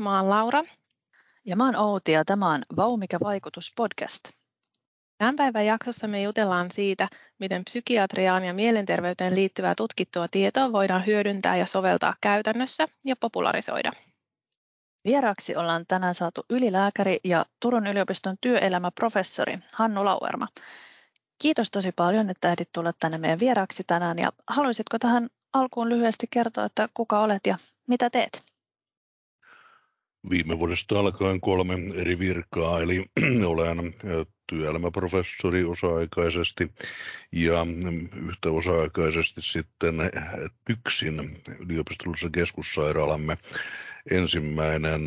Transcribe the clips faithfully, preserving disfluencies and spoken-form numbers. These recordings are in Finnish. Mä oon Laura. Ja mä oon Outi ja tämä on Vau, mikä vaikutus! Podcast. Tämän päivän jaksossa me jutellaan siitä, miten psykiatriaan ja mielenterveyteen liittyvää tutkittua tietoa voidaan hyödyntää ja soveltaa käytännössä ja popularisoida. Vieraaksi ollaan tänään saatu ylilääkäri ja Turun yliopiston työelämäprofessori Hannu Lauerma. Kiitos tosi paljon, että ehdit tulla tänne meidän vieraaksi tänään. Ja haluaisitko tähän alkuun lyhyesti kertoa, että kuka olet ja mitä teet? Viime vuodesta alkaen kolme eri virkaa, eli olen työelämäprofessori osa-aikaisesti ja yhtä osa-aikaisesti sitten Tyksin yliopistollisen keskussairaalamme ensimmäinen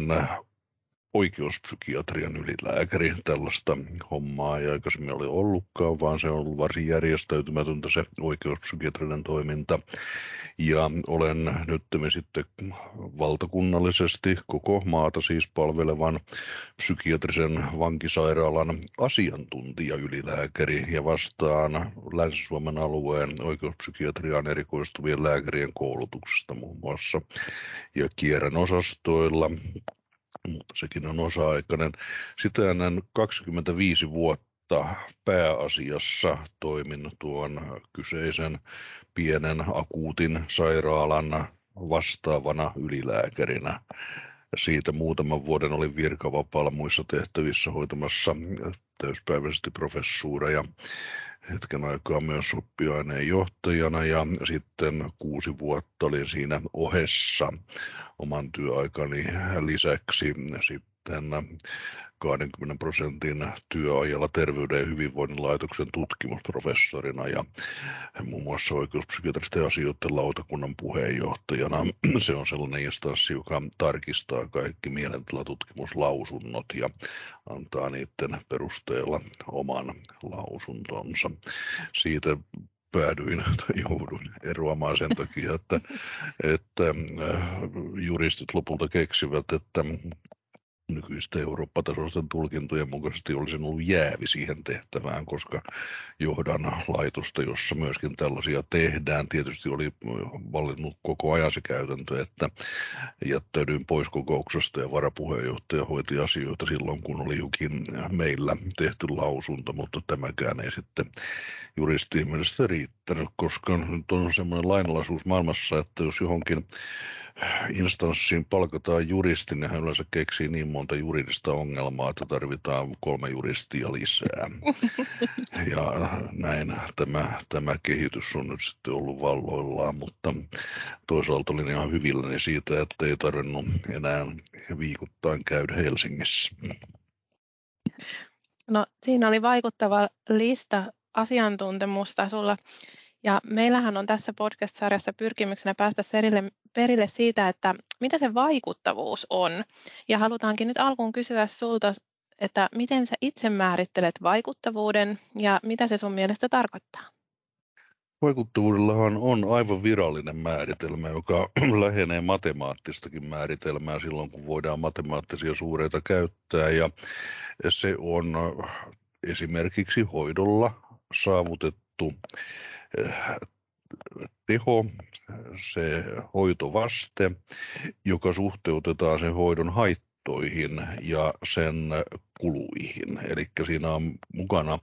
oikeuspsykiatrian ylilääkäri. Tällaista hommaa ei aikaisemmin ole ollutkaan, vaan se on ollut varsin järjestäytymätöntä se oikeuspsykiatrinen toiminta. Ja olen nyt sitten valtakunnallisesti koko maata siis palvelevan psykiatrisen vankisairaalan asiantuntija ylilääkäri ja vastaan Länsi-Suomen alueen oikeuspsykiatriaan erikoistuvien lääkärien koulutuksesta muun muassa ja kierrän osastoilla. Mutta sekin on osa-aikainen. Sitä ennen kaksikymmentäviisi vuotta pääasiassa toimin tuon kyseisen pienen akuutin sairaalan vastaavana ylilääkärinä. Siitä muutaman vuoden olin virkavapaalla muissa tehtävissä hoitamassa täyspäiväisesti professuureja. Hetken aikaa myös oppiaineen johtajana ja sitten kuusi vuotta olin siinä ohessa oman työaikani lisäksi sitten kaksikymmentä prosentin työajalla Terveyden ja hyvinvoinnin laitoksen tutkimusprofessorina ja muun muassa oikeuspsykiatristen asioiden lautakunnan puheenjohtajana. Se on sellainen instanssi, joka tarkistaa kaikki mielentilatutkimuslausunnot ja antaa niiden perusteella oman lausuntonsa. Siitä päädyin tai joudun eroamaan sen takia, että, että juristit lopulta keksivät, että nykyistä Eurooppa-tasoisten tulkintojen mukaisesti olisin ollut jäävi siihen tehtävään, koska johdan laitosta, jossa myöskin tällaisia tehdään. Tietysti oli valinnut koko ajan se käytäntö, että jättäydyin pois kokouksesta ja varapuheenjohtaja hoiti asioita silloin, kun oli jokin meillä tehty lausunto, mutta tämäkään ei sitten juristiin mielestä riittänyt, koska nyt on sellainen lainalaisuus maailmassa, että jos johonkin instanssiin palkataan juristi, niin hän yleensä keksii niin monta juridista ongelmaa, että tarvitaan kolme juristia lisää. Ja näin tämä, tämä kehitys on nyt sitten ollut valloillaan, mutta toisaalta olin ihan hyvilläni siitä, että ei tarvinnut enää viikoittain käydä Helsingissä. No, siinä oli vaikuttava lista asiantuntemusta sulla. Ja meillähän on tässä podcast-sarjassa pyrkimyksenä päästä perille siitä, että mitä se vaikuttavuus on. Ja halutaankin nyt alkuun kysyä sulta, että miten sä itse määrittelet vaikuttavuuden ja mitä se sun mielestä tarkoittaa? Vaikuttavuudellahan on aivan virallinen määritelmä, joka lähenee matemaattistakin määritelmää silloin, kun voidaan matemaattisia suureita käyttää. Ja se on esimerkiksi hoidolla saavutettu teho, se hoitovaste, joka suhteutetaan sen hoidon haittoihin ja sen kuluihin. Eli siinä on mukana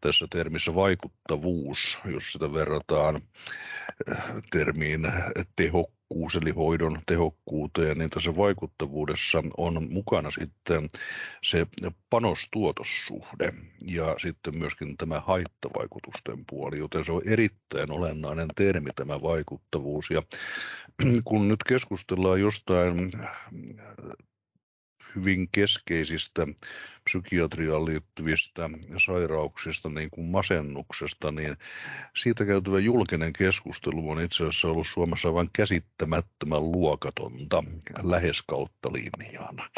tässä termissä vaikuttavuus, jos sitä verrataan termiin tehokkuus, eli hoidon tehokkuuteen, niin tässä vaikuttavuudessa on mukana sitten se panostuotossuhde ja sitten myöskin tämä haittavaikutusten puoli, joten se on erittäin olennainen termi tämä vaikuttavuus. Ja kun nyt keskustellaan jostain hyvin keskeisistä psykiatriaan liittyvistä sairauksista, niin kuin masennuksesta, niin siitä käytyvä julkinen keskustelu on itse asiassa ollut Suomessa vain käsittämättömän luokatonta lähes kautta linjana.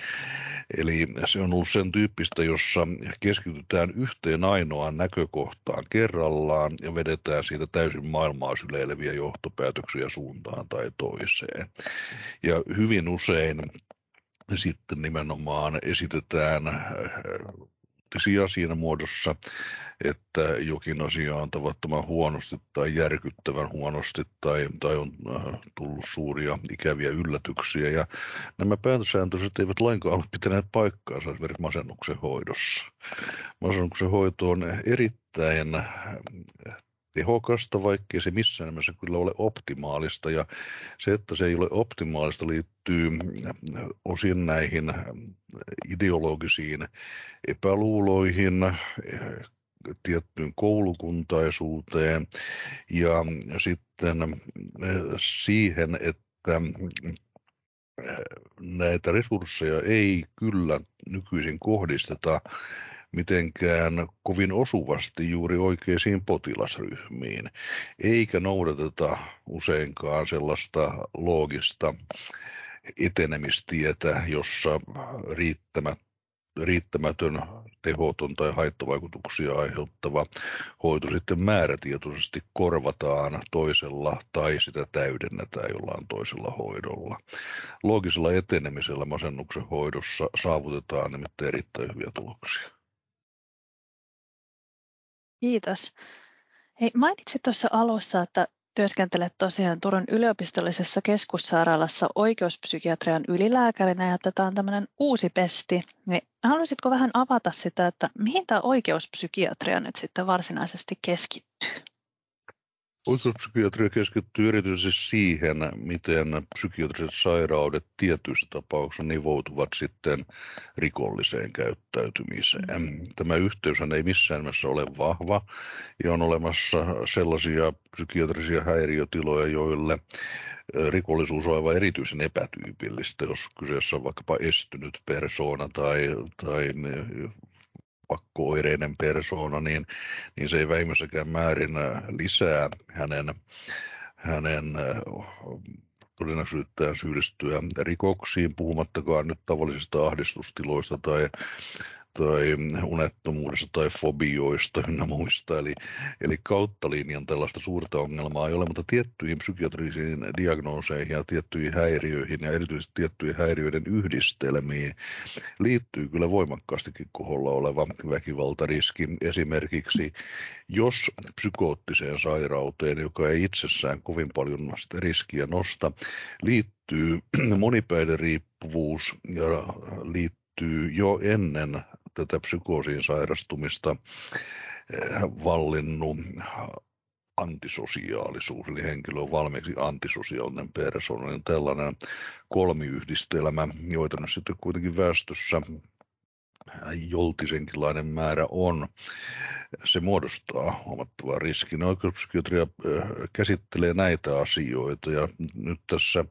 Eli se on ollut sen tyyppistä, jossa keskitytään yhteen ainoaan näkökohtaan kerrallaan ja vedetään siitä täysin maailmaa syleileviä johtopäätöksiä suuntaan tai toiseen. Ja hyvin usein sitten nimenomaan esitetään asia siinä muodossa, että jokin asia on tavattoman huonosti tai järkyttävän huonosti tai, tai on tullut suuria ikäviä yllätyksiä. Ja nämä päätösääntöiset eivät lainkaan ole pitäneet paikkaansa esimerkiksi masennuksen hoidossa. Masennuksen hoito on erittäin tehokasta, vaikkei se missään nimessä kyllä ole optimaalista. Ja se, että se ei ole optimaalista, liittyy osin näihin ideologisiin epäluuloihin, tiettyyn koulukuntaisuuteen ja sitten siihen, että näitä resursseja ei kyllä nykyisin kohdisteta mitenkään kovin osuvasti juuri oikeisiin potilasryhmiin, eikä noudateta useinkaan sellaista loogista etenemistietä, jossa riittämättä riittämätön, tehoton tai haittavaikutuksia aiheuttava hoito sitten määrätietoisesti korvataan toisella tai sitä täydennetään jollain toisella hoidolla. Loogisella etenemisellä masennuksen hoidossa saavutetaan nimittäin erittäin hyviä tuloksia. Kiitos. Hei, mainitsit tuossa alussa, että työskentelet tosiaan Turun yliopistollisessa keskussairaalassa oikeuspsykiatrian ylilääkärinä ja tätä on tämmöinen uusi pesti. Niin haluaisitko vähän avata sitä, että mihin tämä oikeuspsykiatria nyt sitten varsinaisesti keskittyy? Oikeuspsykiatria keskittyy erityisesti siihen, miten psykiatriset sairaudet tietyissä tapauksissa nivoutuvat sitten rikolliseen käyttäytymiseen. Tämä yhteyshän ei missään nimessä ole vahva ja on olemassa sellaisia psykiatrisia häiriötiloja, joille rikollisuus on aivan erityisen epätyypillistä, jos kyseessä on vaikkapa estynyt persoona tai... tai pakko-oireinen persoona, niin, niin se ei vähimmässäkään määrin lisää hänen, hänen todennäköisyyttään syyllistyä rikoksiin, puhumattakaan nyt tavallisista ahdistustiloista tai, tai unettomuudesta tai fobioista ynnä muista. Eli, eli kautta linjan tällaista suurta ongelmaa ei ole, mutta tiettyihin psykiatrisiin diagnooseihin ja tiettyihin häiriöihin ja erityisesti tiettyjen häiriöiden yhdistelmiin liittyy kyllä voimakkaastikin koholla oleva väkivaltariski. Esimerkiksi jos psykoottiseen sairauteen, joka ei itsessään kovin paljon riskiä nosta, liittyy monipäideriippuvuus ja liittyy jo ennen tätä psykoosiin sairastumista vallinnut antisosiaalisuus, eli henkilö on valmiiksi antisosiaalinen persoona, niin tällainen kolmiyhdistelmä, joita nyt sitten kuitenkin väestössä joltisenkinlainen määrä on, se muodostaa huomattavaa riskin. Oikeuspsykiatria käsittelee näitä asioita ja nyt tässä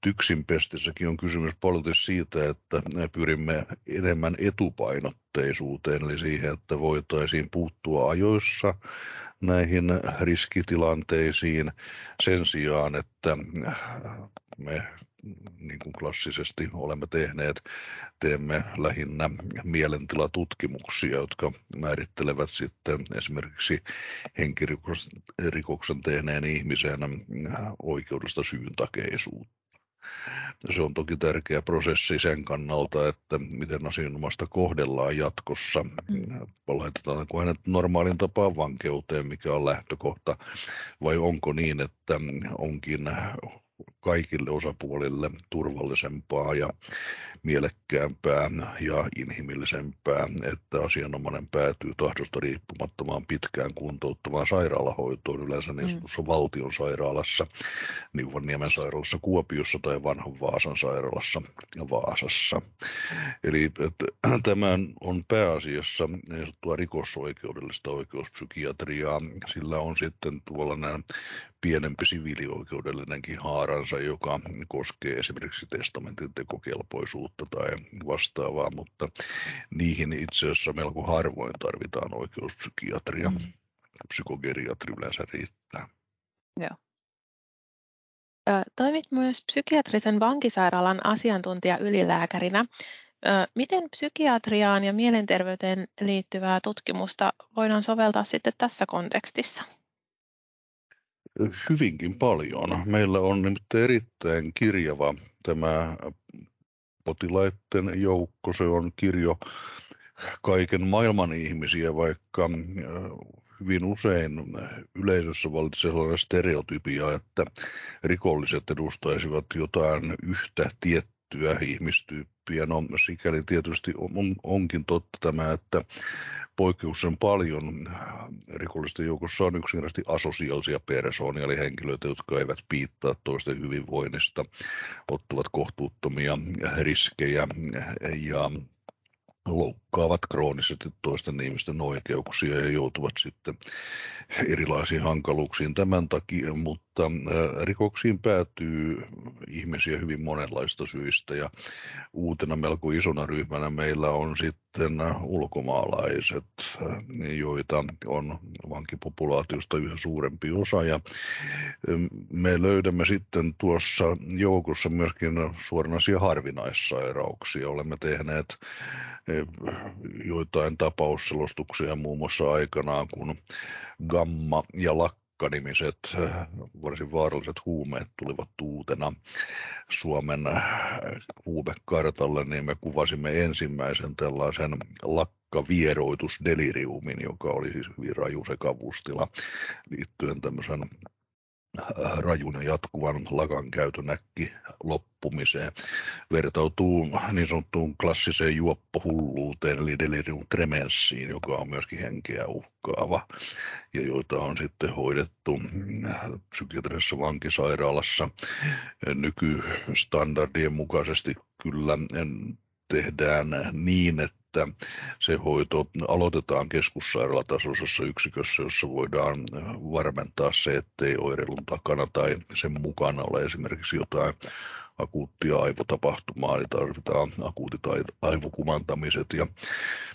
Tyksin pestissäkin on kysymys paljon siitä, että pyrimme enemmän etupainotteisuuteen, eli siihen, että voitaisiin puuttua ajoissa näihin riskitilanteisiin sen sijaan, että me niin kuin klassisesti olemme tehneet, teemme lähinnä mielentilatutkimuksia, jotka määrittelevät sitten esimerkiksi henkirikoksen tehneen ihmisen oikeudesta syyntakeisuutta. Se on toki tärkeä prosessi sen kannalta, että miten asianomaista kohdellaan jatkossa. Laitetaanko hänet normaalin tapaan vankeuteen, mikä on lähtökohta, vai onko niin, että onkin kaikille osapuolille turvallisempaa ja mielekkäämpää ja inhimillisempää, että asianomainen päätyy tahdosta riippumattomaan pitkään kuntouttavaan sairaalahoitoon, yleensä niin sanotussa mm. valtion sairaalassa, Niuvaniemen sairaalassa Kuopiossa tai vanhan Vaasan sairaalassa Vaasassa. Eli tämä on pääasiassa niin sanottua rikosoikeudellista oikeuspsykiatriaa, sillä on sitten tuollainen pienempi siviilioikeudellinenkin haaransa, joka koskee esimerkiksi testamentin tekokelpoisuutta tai vastaavaa, mutta niihin itse asiassa melko harvoin tarvitaan oikeuspsykiatria. Mm. Psykogeriatri yleensä riittää. Joo. Toimit myös psykiatrisen vankisairaalan asiantuntija-ylilääkärinä. Miten psykiatriaan ja mielenterveyteen liittyvää tutkimusta voidaan soveltaa sitten tässä kontekstissa? Hyvinkin paljon. Meillä on nimittäin erittäin kirjava tämä potilaiden joukko. Se on kirjo kaiken maailman ihmisiä, vaikka hyvin usein yleisössä vallitsee sellainen stereotypia, että rikolliset edustaisivat jotain yhtä tiettyä ihmistyyppiä. No, sikäli tietysti on, onkin totta tämä, että poikkeuksellisen paljon rikollisten joukossa on yksinkertaisesti asosiaalisia persoonia, eli henkilöitä, jotka eivät piittaa toisten hyvinvoinnista, ottavat kohtuuttomia riskejä ja loukkaavat kroonisesti toisten ihmisten oikeuksia ja joutuvat sitten erilaisiin hankaluuksiin tämän takia, mutta rikoksiin päätyy ihmisiä hyvin monenlaista syistä ja uutena melko isona ryhmänä meillä on sitten ulkomaalaiset, joita on vankipopulaatiosta yhä suurempi osa ja me löydämme sitten tuossa joukossa myöskin suoranaisia harvinaissairauksia. Olemme tehneet joitain tapausselostuksia muun muassa aikanaan, kun gamma- ja lakkanimiset, varsin vaaralliset huumeet tulivat uutena Suomen huumekartalle, niin me kuvasimme ensimmäisen tällaisen lakkavieroitusdeliriumin, joka oli siis hyvin raju sekavustila liittyen tämmöisen rajun ja jatkuvan lakan käytön äkki loppumiseen. Vertautuu niin sanottuun klassiseen juoppohulluuteen, eli delirium tremenssiin, joka on myöskin henkeä uhkaava, ja joita on sitten hoidettu psykiatrisessa vankisairaalassa nykystandardien mukaisesti kyllä tehdään niin, että että se hoito aloitetaan keskussairaalatasoisessa yksikössä, jossa voidaan varmentaa se, ettei oireilun takana tai sen mukana ole esimerkiksi jotain akuuttia aivotapahtumaa, eli tarvitaan akuutit aivokumantamiset ja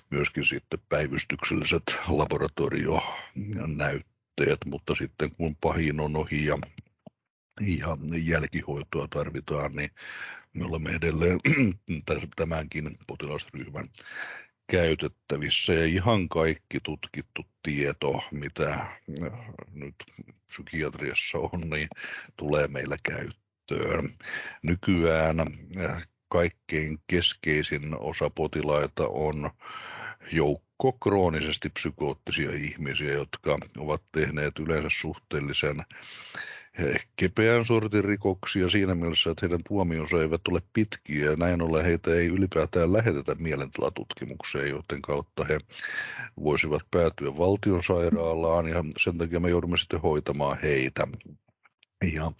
myöskin sitten päivystykselliset laboratorionäytteet, mutta sitten kun pahin on ohi ja ja jälkihoitoa tarvitaan, niin me olemme edelleen tämänkin potilasryhmän käytettävissä. Ja ihan kaikki tutkittu tieto, mitä nyt psykiatriassa on, niin tulee meillä käyttöön. Nykyään kaikkein keskeisin osa potilaita on joukko kroonisesti psykoottisia ihmisiä, jotka ovat tehneet yleensä suhteellisen kepeän sortin rikoksia siinä mielessä, että heidän tuomionsa eivät ole pitkiä ja näin ollen heitä ei ylipäätään lähetetä mielentilatutkimukseen, joiden kautta he voisivat päätyä valtionsairaalaan ja sen takia me joudumme sitten hoitamaan heitä. Ja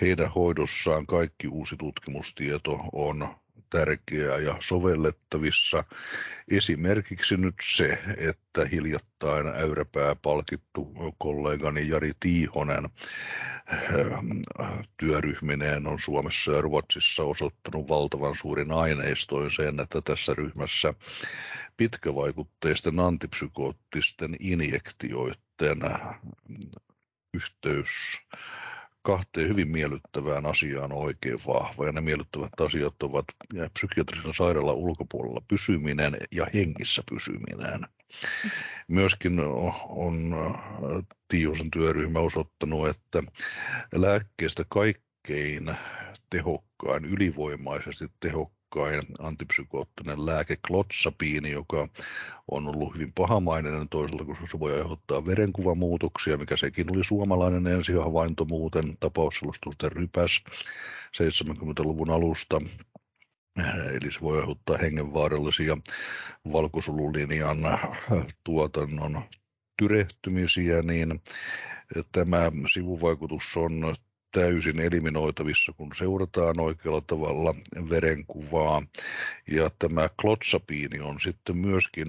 heidän hoidossaan kaikki uusi tutkimustieto on tärkeää ja sovellettavissa. Esimerkiksi nyt se, että hiljattain äyräpää palkittu kollegani Jari Tiihonen työryhmineen on Suomessa ja Ruotsissa osoittanut valtavan suurin aineistoin sen, että tässä ryhmässä pitkävaikutteisten antipsykoottisten injektioiden yhteys kahteen hyvin miellyttävään asiaan on oikein vahva, ja ne miellyttävät asiat ovat psykiatrisen sairaalan ulkopuolella pysyminen ja hengissä pysyminen. Myöskin on Tiihosen työryhmä osoittanut, että lääkkeistä kaikkein tehokkain, ylivoimaisesti tehokkain, antipsykoottinen lääke klotsapiini, joka on ollut hyvin pahamainen toisaalta, koska se voi aiheuttaa verenkuvamuutoksia, mikä sekin oli suomalainen ensihavainto muuten, tapausselostusten rypäs seitsemänkymmentäluvun alusta. Eli se voi aiheuttaa hengenvaarallisia valkosolulinjan tuotannon tyrehtymisiä, niin tämä sivuvaikutus on täysin eliminoitavissa, kun seurataan oikealla tavalla verenkuvaa. Ja tämä klotsapiini on sitten myöskin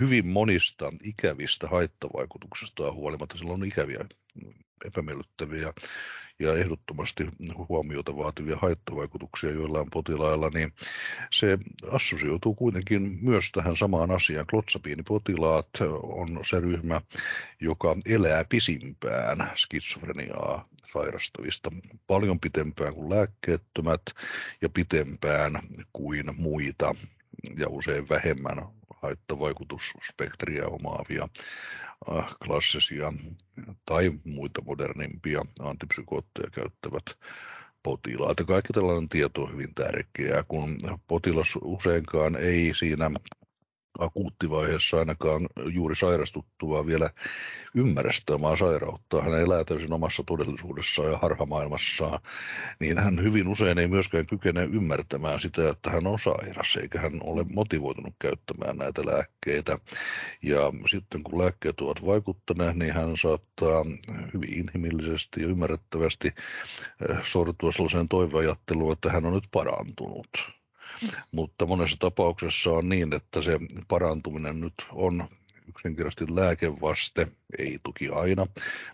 hyvin monista ikävistä haittavaikutuksista huolimatta. Sillä on ikäviä, epämiellyttäviä ja ehdottomasti huomiota vaativia haittavaikutuksia joillain potilailla, niin se assosioituu kuitenkin myös tähän samaan asiaan. Klotsapiinipotilaat on se ryhmä, joka elää pisimpään skitsofreniaa sairastavista, paljon pitempään kuin lääkkeettömät ja pitempään kuin muita ja usein vähemmän haittavaikutusspektriä omaavia klassisia tai muita modernimpia antipsykootteja käyttävät potilaat. Ja kaikki tällainen tieto on hyvin tärkeää, kun potilas useinkaan ei siinä akuuttivaiheessa ainakaan juuri sairastuttua vielä ymmärrä sitä omaa sairautta. Hän elää täysin omassa todellisuudessaan ja harhamaailmassaan, niin hän hyvin usein ei myöskään kykene ymmärtämään sitä, että hän on sairas, eikä hän ole motivoitunut käyttämään näitä lääkkeitä. Ja sitten kun lääkkeet ovat vaikuttaneet, niin hän saattaa hyvin inhimillisesti ja ymmärrettävästi sortua sellaiseen toiveajatteluun, että hän on nyt parantunut. Mutta monessa tapauksessa on niin, että se parantuminen nyt on yksinkertaisesti lääkevaste, ei toki aina,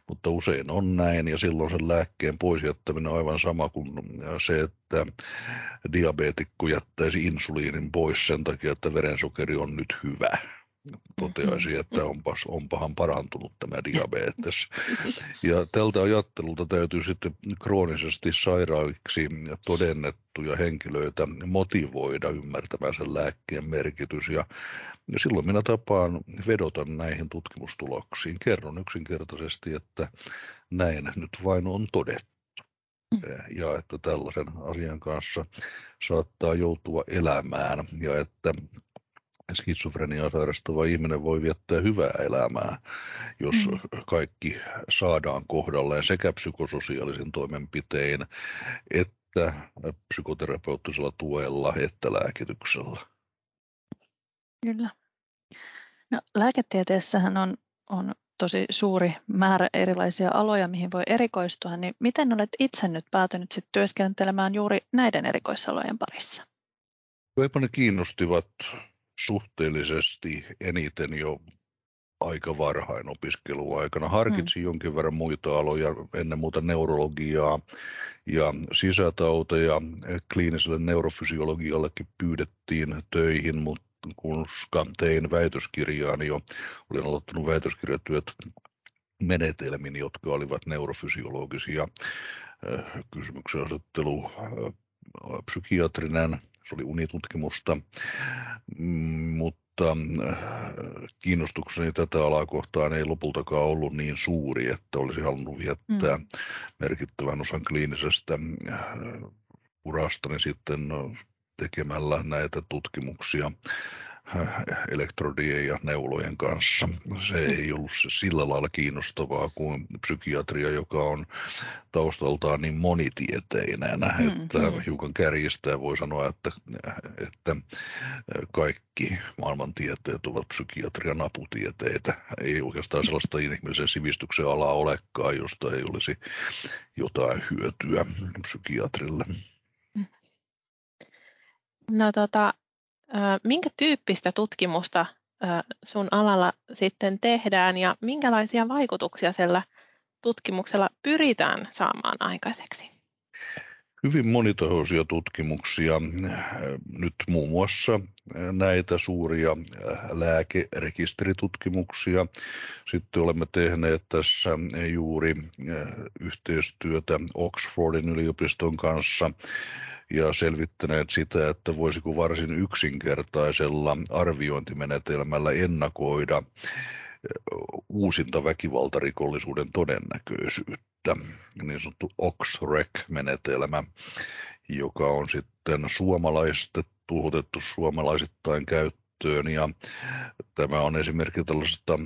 mutta usein on näin, ja silloin sen lääkkeen pois jättäminen on aivan sama kuin se, että diabeetikko jättäisi insuliinin pois sen takia, että verensokeri on nyt hyvä. Toteaisi, että onpas, onpahan parantunut tämä diabetes. Ja tältä ajattelulta täytyy sitten kroonisesti sairaiksi todennettuja henkilöitä motivoida ymmärtämään sen lääkkeen merkitys. Ja, ja silloin minä tapaan vedota näihin tutkimustuloksiin. Kerron yksinkertaisesti, että näin nyt vain on todettu. Ja että tällaisen asian kanssa saattaa joutua elämään ja että skitsofreniaa sairastava ihminen voi viettää hyvää elämää, jos kaikki saadaan kohdalleen sekä psykososiaalisin toimenpitein, että psykoterapeuttisella tuella, että lääkityksellä. Kyllä. No, lääketieteessähän on, on tosi suuri määrä erilaisia aloja, mihin voi erikoistua, niin miten olet itse nyt päätynyt sit työskentelemään juuri näiden erikoisalojen parissa? Eipä ne kiinnostivat suhteellisesti eniten jo aika varhain opiskeluaikana. Harkitsin mm. jonkin verran muita aloja, ennen muuta neurologiaa ja sisätauteja. Kliiniselle neurofysiologiallekin pyydettiin töihin, mutta kun tein väitöskirjaani niin jo, olin aloittanut väitöskirjatyöt menetelmin, jotka olivat neurofysiologisia. Kysymyksen asettelu psykiatrinen. Se oli unitutkimusta, mutta kiinnostukseni tätä alaa kohtaan ei lopultakaan ollut niin suuri, että olisi halunnut viettää mm. merkittävän osan kliinisestä urastani sitten tekemällä näitä tutkimuksia elektrodien ja neulojen kanssa. Se ei ollut sillä lailla kiinnostavaa kuin psykiatria, joka on taustaltaan niin monitieteinen, mm, että mm. hiukan kärjistää voi sanoa, että, että kaikki maailmantieteet ovat psykiatrian aputieteitä. Ei oikeastaan sellaista ihmisen sivistyksen alaa olekaan, josta ei olisi jotain hyötyä psykiatrille. No tota... Minkä tyyppistä tutkimusta sun alalla sitten tehdään ja minkälaisia vaikutuksia sillä tutkimuksella pyritään saamaan aikaiseksi? Hyvin monitahoisia tutkimuksia, nyt muun muassa näitä suuria lääkerekisteritutkimuksia. Sitten olemme tehneet tässä juuri yhteistyötä Oxfordin yliopiston kanssa ja selvittäneet sitä, että voisiko varsin yksinkertaisella arviointimenetelmällä ennakoida uusinta väkivaltarikollisuuden todennäköisyyttä, niin sanottu Ox-Rec-menetelmä, joka on sitten suomalaistettu, otettu suomalaisittain käyttöön. Ja tämä on esimerkki tällaisesta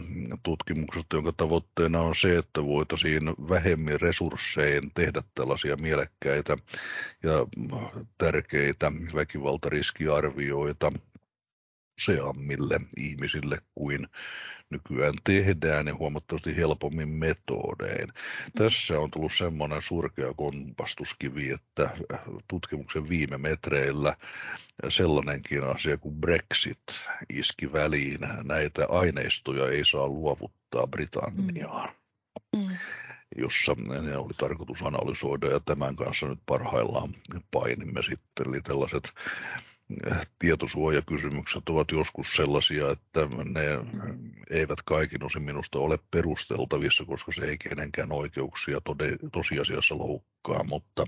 tutkimuksesta, jonka tavoitteena on se, että voitaisiin vähemmin resurssein tehdä tällaisia mielekkäitä ja tärkeitä väkivaltariskiarvioita useammille ihmisille kuin nykyään tehdään ja huomattavasti helpommin metodein. Tässä on tullut semmoinen surkea kompastuskivi, että tutkimuksen viime metreillä sellainenkin asia kuin Brexit iski väliin. Näitä aineistoja ei saa luovuttaa Britanniaan, mm. jossa ne oli tarkoitus analysoida ja tämän kanssa nyt parhaillaan painimme sitten. Eli tällaiset tietosuojakysymykset ovat joskus sellaisia, että ne eivät kaikin osin minusta ole perusteltavissa, koska se ei kenenkään oikeuksia tosiasiassa loukkaa, mutta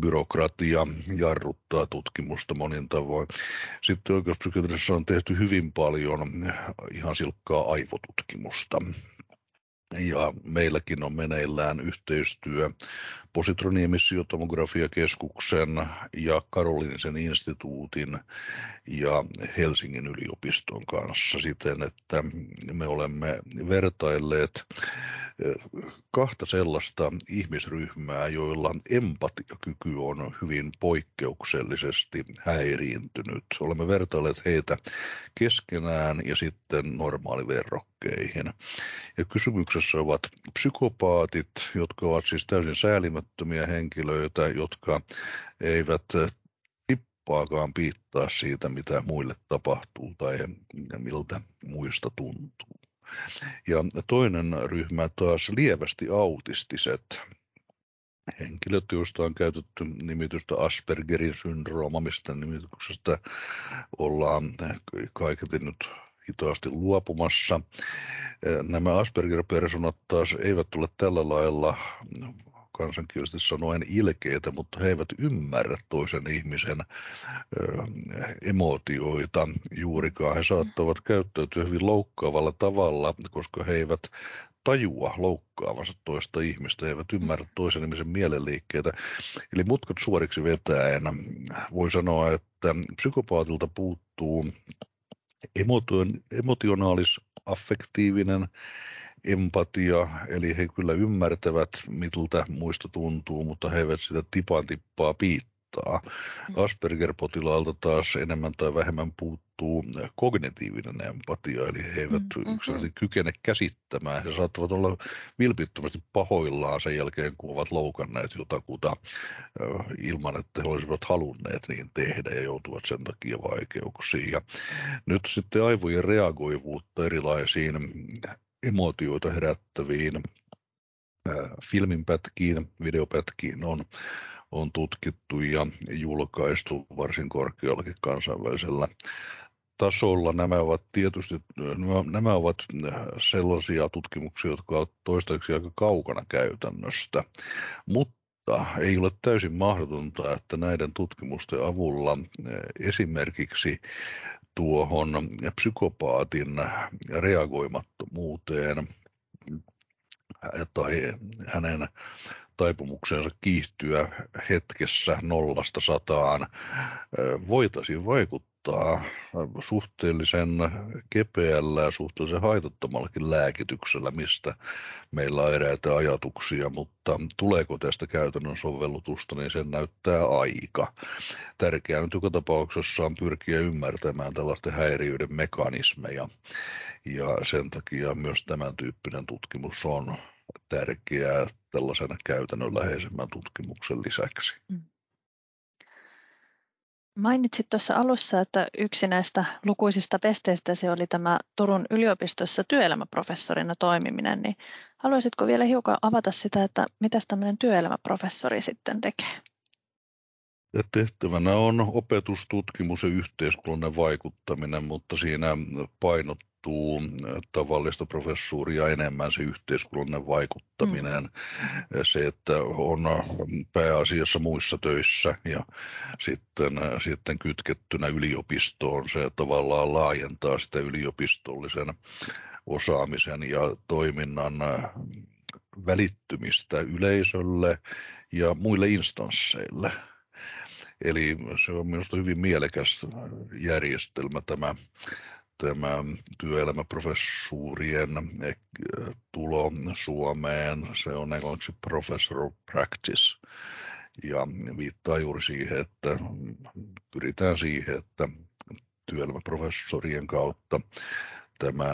byrokratia jarruttaa tutkimusta monin tavoin. Sitten oikeuspsykiatriassa on tehty hyvin paljon ihan silkkaa aivotutkimusta. ja meilläkin on meneillään yhteistyö positroniemissiottomografiakeskuksen ja Karolinsen instituutin ja Helsingin yliopiston kanssa siten, että me olemme vertailleet kahta sellaista ihmisryhmää, joilla empatiakyky on hyvin poikkeuksellisesti häiriintynyt. Olemme vertailleet heitä keskenään ja sitten normaaliverrokkeihin. Ja kysymyksessä ovat psykopaatit, jotka ovat siis täysin säälimättömiä henkilöitä, jotka eivät tippaakaan piittaa siitä, mitä muille tapahtuu tai miltä muista tuntuu. Ja toinen ryhmä taas lievästi autistiset henkilöt, joista on käytetty nimitystä Aspergerin syndrooma, mistä nimityksestä ollaan kaiketi nyt hitaasti luopumassa. Nämä Asperger-persoonat taas eivät tule tällä lailla kansankielisesti sanoen ilkeitä, mutta he eivät ymmärrä toisen ihmisen emootioita juurikaan. He saattavat käyttäytyä hyvin loukkaavalla tavalla, koska he eivät tajua loukkaavansa toista ihmistä, he eivät ymmärrä toisen ihmisen mielenliikkeitä. Eli mutkat suoriksi vetäen voi sanoa, että psykopaatilta puuttuu emotionaalis-affektiivinen empatia, eli he kyllä ymmärtävät, miltä muista tuntuu, mutta he eivät sitä tipan tippaa piittaa. Asperger-potilaalta taas enemmän tai vähemmän puuttuu kognitiivinen empatia, eli he eivät mm-hmm. kykene käsittämään. He saattavat olla vilpittömästi pahoillaan sen jälkeen, kun ovat loukanneet jotakuta ilman, että he olisivat halunneet niin tehdä ja joutuvat sen takia vaikeuksiin. Ja nyt sitten aivojen reagoivuutta erilaisiin emootioita herättäviin äh, filminpätkiin, videopätkiin on, on tutkittu ja julkaistu varsin korkeallakin kansainvälisellä tasolla. Nämä ovat tietysti nämä ovat sellaisia tutkimuksia, jotka ovat toistaiseksi aika kaukana käytännöstä, mutta ei ole täysin mahdotonta, että näiden tutkimusten avulla esimerkiksi tuohon psykopaatin reagoimattomuuteen tai hänen taipumuksensa kiihtyä hetkessä nollasta sataan voitaisiin vaikuttaa suhteellisen kepeällä ja suhteellisen haitattomallakin lääkityksellä, mistä meillä on eräitä ajatuksia, mutta tuleeko tästä käytännön sovellutusta, niin sen näyttää aika. Tärkeää nyt joka tapauksessa on pyrkiä ymmärtämään tällaisten häiriöiden mekanismeja, ja sen takia myös tämän tyyppinen tutkimus on tärkeää tällaisena käytännönläheisemmän tutkimuksen lisäksi. Mainitsit tuossa alussa, että yksi näistä lukuisista pesteistä se oli tämä Turun yliopistossa työelämäprofessorina toimiminen, niin haluaisitko vielä hiukan avata sitä, että mitäs tämmöinen työelämäprofessori sitten tekee? Tehtävänä on opetus, tutkimus ja yhteiskunnallinen vaikuttaminen, mutta siinä painottuu tavallista professuuria enemmän se yhteiskunnallinen vaikuttaminen, mm. se, että on pääasiassa muissa töissä ja sitten, sitten kytkettynä yliopistoon, se tavallaan laajentaa sitä yliopistollisen osaamisen ja toiminnan välittymistä yleisölle ja muille instansseille. Eli se on minusta hyvin mielekäs järjestelmä tämä Tämä työelämäprofessuurien tulo Suomeen, se on englanniksi professoral practice, ja viittaa juuri siihen, että pyritään siihen, että työelämäprofessorien kautta tämä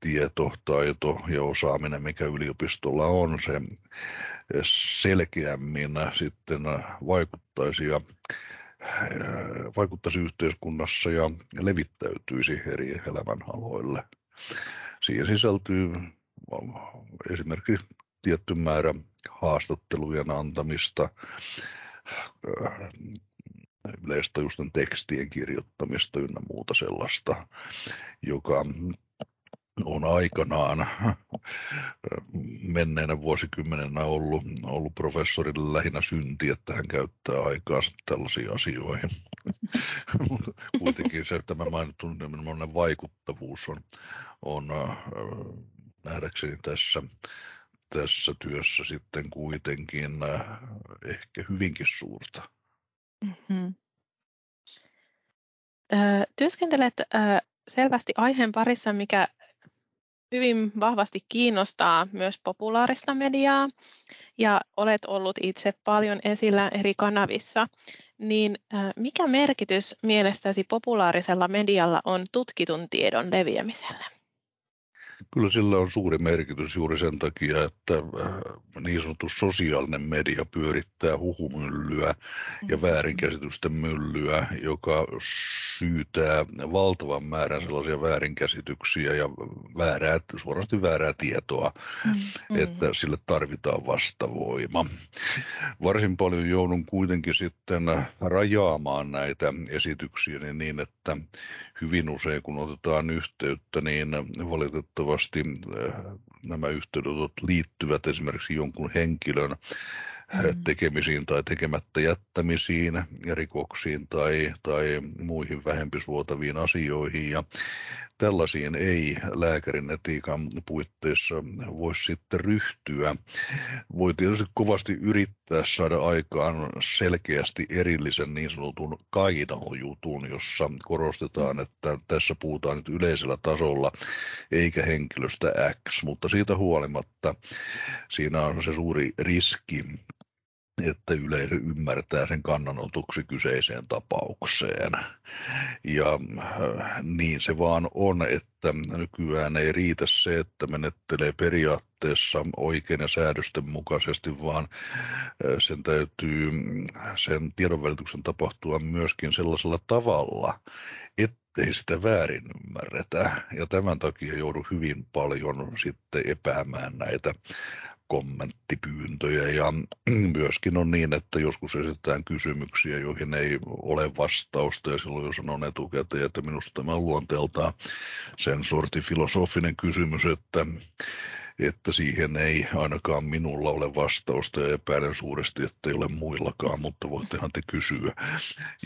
tieto, taito ja osaaminen, mikä yliopistolla on, se selkeämmin sitten vaikuttaisi ja vaikuttaisi yhteiskunnassa ja levittäytyisi eri elämänaloille. Siihen sisältyy esimerkiksi tietty määrä haastattelujen antamista, yleistajuisten tekstien kirjoittamista ynnä muuta sellaista, joka on aikanaan menneenä vuosikymmenenä ollut, ollut professorille lähinnä synti, että hän käyttää aikaansa tällaisiin asioihin. Kuitenkin se tämä mainittu vaikuttavuus on, on nähdäkseni tässä, tässä työssä sitten kuitenkin ehkä hyvinkin suurta. Mm-hmm. Ö, työskentelet ö, selvästi aiheen parissa, mikä hyvin vahvasti kiinnostaa myös populaarista mediaa ja olet ollut itse paljon esillä eri kanavissa, niin mikä merkitys mielestäsi populaarisella medialla on tutkitun tiedon leviämiselle? Kyllä sillä on suuri merkitys juuri sen takia, että niin sanottu sosiaalinen media pyörittää huhumyllyä ja väärinkäsitysten myllyä, joka syytää valtavan määrän sellaisia väärinkäsityksiä ja väärää, suorasti väärää tietoa, mm. että sille tarvitaan vastavoima. Varsin paljon joudun kuitenkin sitten rajaamaan näitä esityksiä niin, että hyvin usein kun otetaan yhteyttä, niin valitettavasti nämä yhteydenotot liittyvät esimerkiksi jonkun henkilön mm. tekemisiin tai tekemättä jättämisiin ja rikoksiin tai, tai muihin vähempisuotaviin asioihin. Ja tällaisiin ei lääkärin etiikan puitteissa voi sitten ryhtyä. Voi tietysti kovasti yrittää saada aikaan selkeästi erillisen niin sanotun kainaojutun, jossa korostetaan, että tässä puhutaan nyt yleisellä tasolla eikä henkilöstä X, mutta siitä huolimatta siinä on se suuri riski, että yleisö ymmärtää sen kannanotoksi kyseiseen tapaukseen. Ja niin se vaan on, että nykyään ei riitä se, että menettelee periaatteessa oikein ja säädösten mukaisesti, vaan sen täytyy sen tiedonvälityksen tapahtua myöskin sellaisella tavalla, että ei sitä väärin ymmärretä, ja tämän takia joudun hyvin paljon sitten epäämään näitä kommenttipyyntöjä, ja myöskin on niin, että joskus esitetään kysymyksiä, joihin ei ole vastausta, ja silloin jo sanon etukäteen, että minusta tämä on luonteeltaan sen sortin filosofinen kysymys, että, että siihen ei ainakaan minulla ole vastausta, ja epäilen suuresti, että ei ole muillakaan, mutta voittehan te kysyä.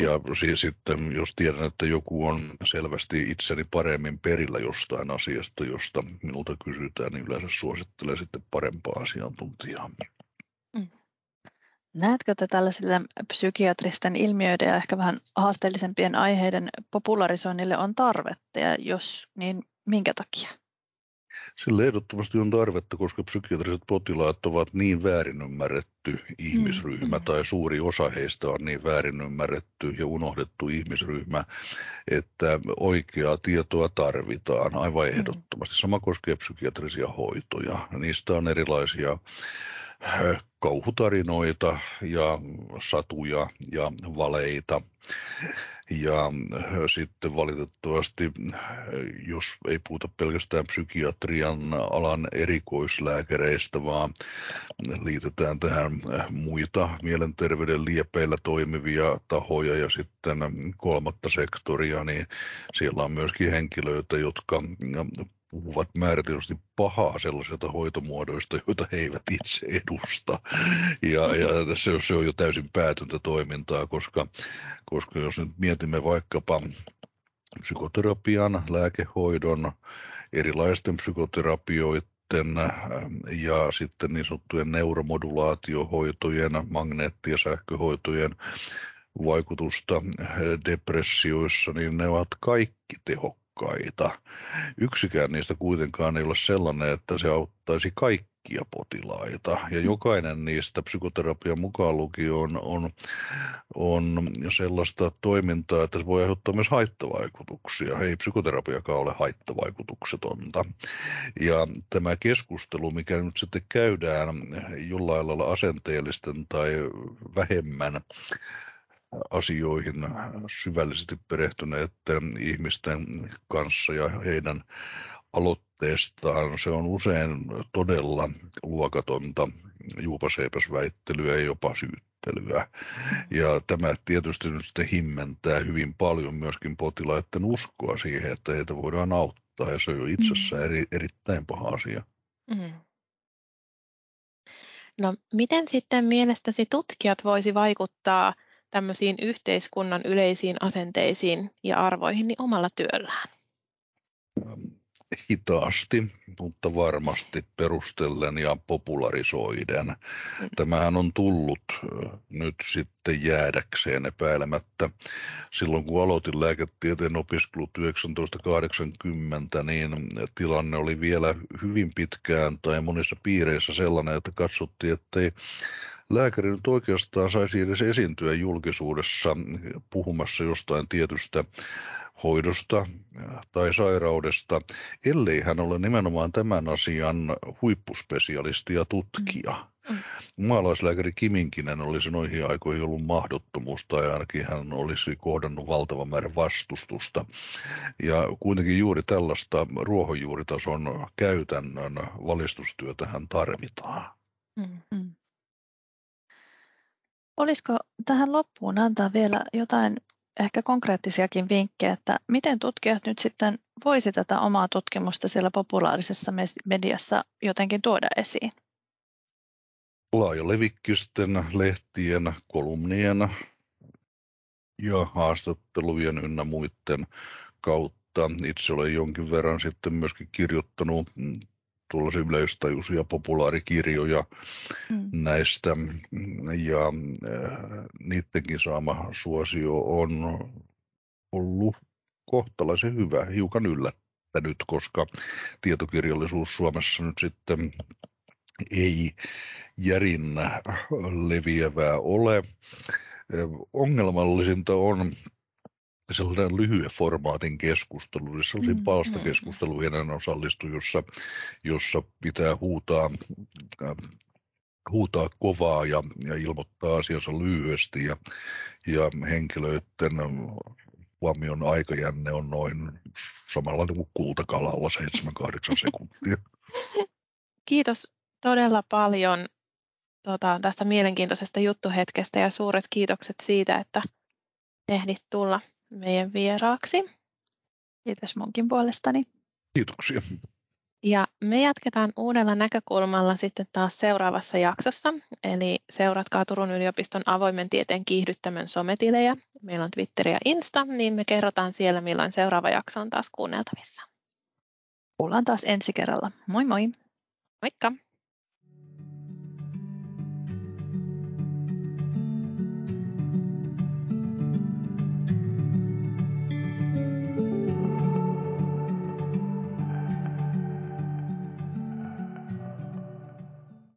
Ja siis sitten, jos tiedän, että joku on selvästi itseni paremmin perillä jostain asiasta, josta minulta kysytään, niin yleensä suosittelen sitten parempaa asiantuntijaa. Mm. Näetkö, että tällaisille psykiatristen ilmiöiden ja ehkä vähän haasteellisempien aiheiden popularisoinnille on tarvetta, ja jos, niin minkä takia? Sillä ehdottomasti on tarvetta, koska psykiatriset potilaat ovat niin väärin ymmärretty ihmisryhmä, mm. tai suuri osa heistä on niin väärin ymmärretty ja unohdettu ihmisryhmä, että oikeaa tietoa tarvitaan aivan ehdottomasti. Sama koskee psykiatrisia hoitoja. Niistä on erilaisia kauhutarinoita ja satuja ja valeita. Ja sitten valitettavasti, jos ei puhuta pelkästään psykiatrian alan erikoislääkäreistä, vaan liitetään tähän muita mielenterveyden liepeillä toimivia tahoja ja sitten kolmatta sektoria, niin siellä on myöskin henkilöitä, jotka puhuvat määrätisesti pahaa sellaisilta hoitomuodoista, joita he eivät itse edusta. Ja, ja se on jo täysin päätöntä toimintaa, koska, koska jos nyt mietimme vaikkapa psykoterapian, lääkehoidon, erilaisten psykoterapioiden ja sitten niin sanottujen neuromodulaatiohoitojen, magneetti- ja sähköhoitojen vaikutusta depressioissa, niin ne ovat kaikki tehokkaita. Yksikään niistä kuitenkaan ei ole sellainen, että se auttaisi kaikkia potilaita. Ja jokainen niistä psykoterapian mukaan lukien on, on, on sellaista toimintaa, että se voi aiheuttaa myös haittavaikutuksia. Ei psykoterapiakaan ole haittavaikutuksetonta. Ja tämä keskustelu, mikä nyt sitten käydään jollain lailla asenteellisten tai vähemmän asioihin syvällisesti perehtyneiden ihmisten kanssa ja heidän aloitteestaan. Se on usein todella luokatonta juupaseipäsväittelyä ja jopa syyttelyä. Ja tämä tietysti nyt sitten himmentää hyvin paljon myöskin potilaiden uskoa siihen, että heitä voidaan auttaa, ja se on jo itsessään eri, erittäin paha asia. Mm. No, miten sitten mielestäsi tutkijat voisi vaikuttaa tämmöisiin yhteiskunnan yleisiin asenteisiin ja arvoihin niin omalla työllään? hitaasti, mutta varmasti perustellen ja popularisoiden. Tämähän on tullut nyt sitten jäädäkseen epäilemättä. Silloin kun aloitin lääketieteen opiskelut tuhatyhdeksänsataakahdeksankymmentä, niin tilanne oli vielä hyvin pitkään tai monissa piireissä sellainen, että katsottiin, että ei lääkäri nyt oikeastaan saisi edes esiintyä julkisuudessa puhumassa jostain tietystä hoidosta tai sairaudesta, ellei hän ole nimenomaan tämän asian huippuspesialisti ja tutkija. Maalaislääkäri Kiminkinen olisi noihin aikoihin ollut mahdottomuus, tai ainakin hän olisi kohdannut valtavan määrän vastustusta. Ja kuitenkin juuri tällaista ruohonjuuritason käytännön valistustyötä hän tarvitaan. Mm-hmm. Olisiko tähän loppuun antaa vielä jotain ehkä konkreettisiakin vinkkejä, että miten tutkijat nyt sitten voisi tätä omaa tutkimusta siellä populaarisessa mediassa jotenkin tuoda esiin? Laajalevikkisten lehtien, kolumnien ja haastattelujen ynnä muiden kautta. Itse olen jonkin verran sitten myöskin kirjoittanut tuollaisia yleistajuisia populaarikirjoja mm. näistä, ja äh, niidenkin saama suosio on ollut kohtalaisen hyvä, hiukan yllättänyt, koska tietokirjallisuus Suomessa nyt sitten ei järin leviävää ole. Ongelmallisinta on sellainen lyhyen formaatin keskustelu, niin sellaisiin mm, palstakeskusteluihin en osallistu, jossa, jossa pitää huutaa, äh, huutaa kovaa ja, ja ilmoittaa asiansa lyhyesti, ja, ja henkilöiden huomion aikajänne on noin samalla kuin kultakalalla seitsemän kahdeksan sekuntia. Kiitos todella paljon tota, tästä mielenkiintoisesta juttuhetkestä ja suuret kiitokset siitä, että ehdit tulla meidän vieraaksi. Kiitos munkin puolestani. Kiitoksia. Ja me jatketaan uudella näkökulmalla sitten taas seuraavassa jaksossa. Eli seuratkaa Turun yliopiston avoimen tieteen kiihdyttämön sometilejä. Meillä on Twitter ja Insta, niin me kerrotaan siellä, milloin seuraava jakso on taas kuunneltavissa. Kuullaan taas ensi kerralla. Moi moi. Moikka.